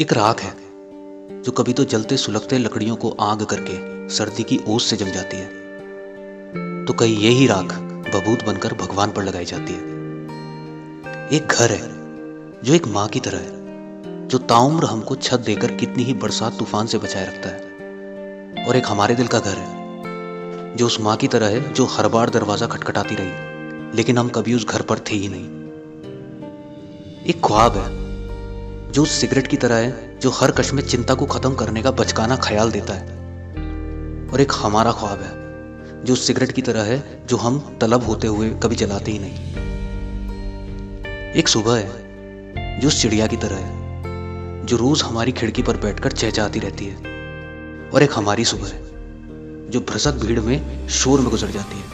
एक राख है जो कभी तो जलते सुलगते लकड़ियों को आग करके सर्दी की ओस से जम जाती है, तो कई यही राख बबूत बनकर भगवान पर लगाई जाती है। एक घर है जो एक माँ की तरह है, जो ताउम्र हमको छत देकर कितनी ही बरसात तूफान से बचाए रखता है। और एक हमारे दिल का घर है जो उस माँ की तरह है, जो हर बार दरवाजा खटखटाती रही, लेकिन हम कभी उस घर पर थे ही नहीं। एक ख्वाब है जो उस सिगरेट की तरह है, जो हर कश में चिंता को खत्म करने का बचकाना ख्याल देता है। और एक हमारा ख्वाब है जो उस सिगरेट की तरह है, जो हम तलब होते हुए कभी जलाते ही नहीं। एक सुबह है जो चिड़िया की तरह है, जो रोज हमारी खिड़की पर बैठकर चहचहाती रहती है। और एक हमारी सुबह है जो भरसक भीड़ में शोर में गुजर जाती है।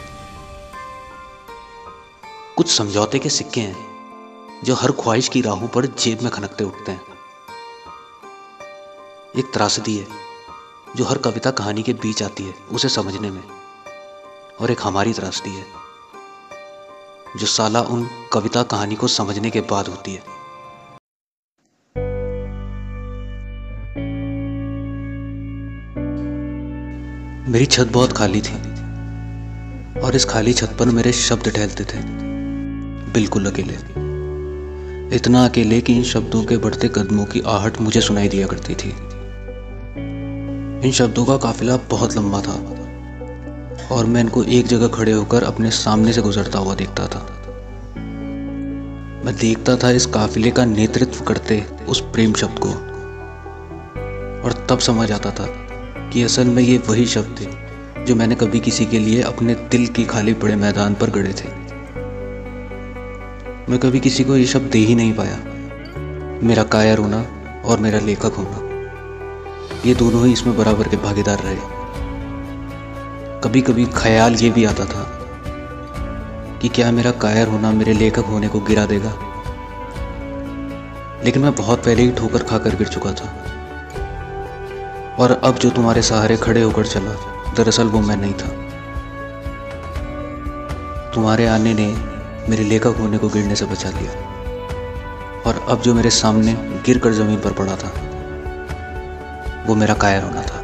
कुछ समझौते के सिक्के हैं जो हर ख्वाहिश की राहों पर जेब में खनकते उठते हैं। एक त्रासदी है जो हर कविता कहानी के बीच आती है उसे समझने में। और एक हमारी त्रासदी है जो साला उन कविता कहानी को समझने के बाद होती है। मेरी छत बहुत खाली थी और इस खाली छत पर मेरे शब्द टहलते थे, बिल्कुल अकेले, इतना अकेले कि इन शब्दों के बढ़ते कदमों की आहट मुझे सुनाई दिया करती थी। इन शब्दों का काफिला बहुत लंबा था और मैं इनको एक जगह खड़े होकर अपने सामने से गुजरता हुआ देखता था। मैं देखता था इस काफिले का नेतृत्व करते उस प्रेम शब्द को, और तब समझ आता था कि असल में ये वही शब्द थे जो मैंने कभी किसी के लिए अपने दिल के खाली पड़े मैदान पर गढ़े थे। मैं कभी किसी को ये शब्द दे ही नहीं पाया। मेरा काया रोना और मेरा लेखक होना, ये दोनों ही इसमें बराबर के भागीदार रहे। कभी कभी ख्याल ये भी आता था कि क्या मेरा काया रोना मेरे लेखक होने को गिरा देगा, लेकिन मैं बहुत पहले ही ठोकर खाकर गिर चुका था। और अब जो तुम्हारे सहारे खड़े होकर चला, दरअसल वो मैं नहीं था। तुम्हारे आने ने मेरे लेखक होने को गिरने से बचा लिया। और अब जो मेरे सामने गिर कर जमीन पर पड़ा था, वो मेरा कायर होना था।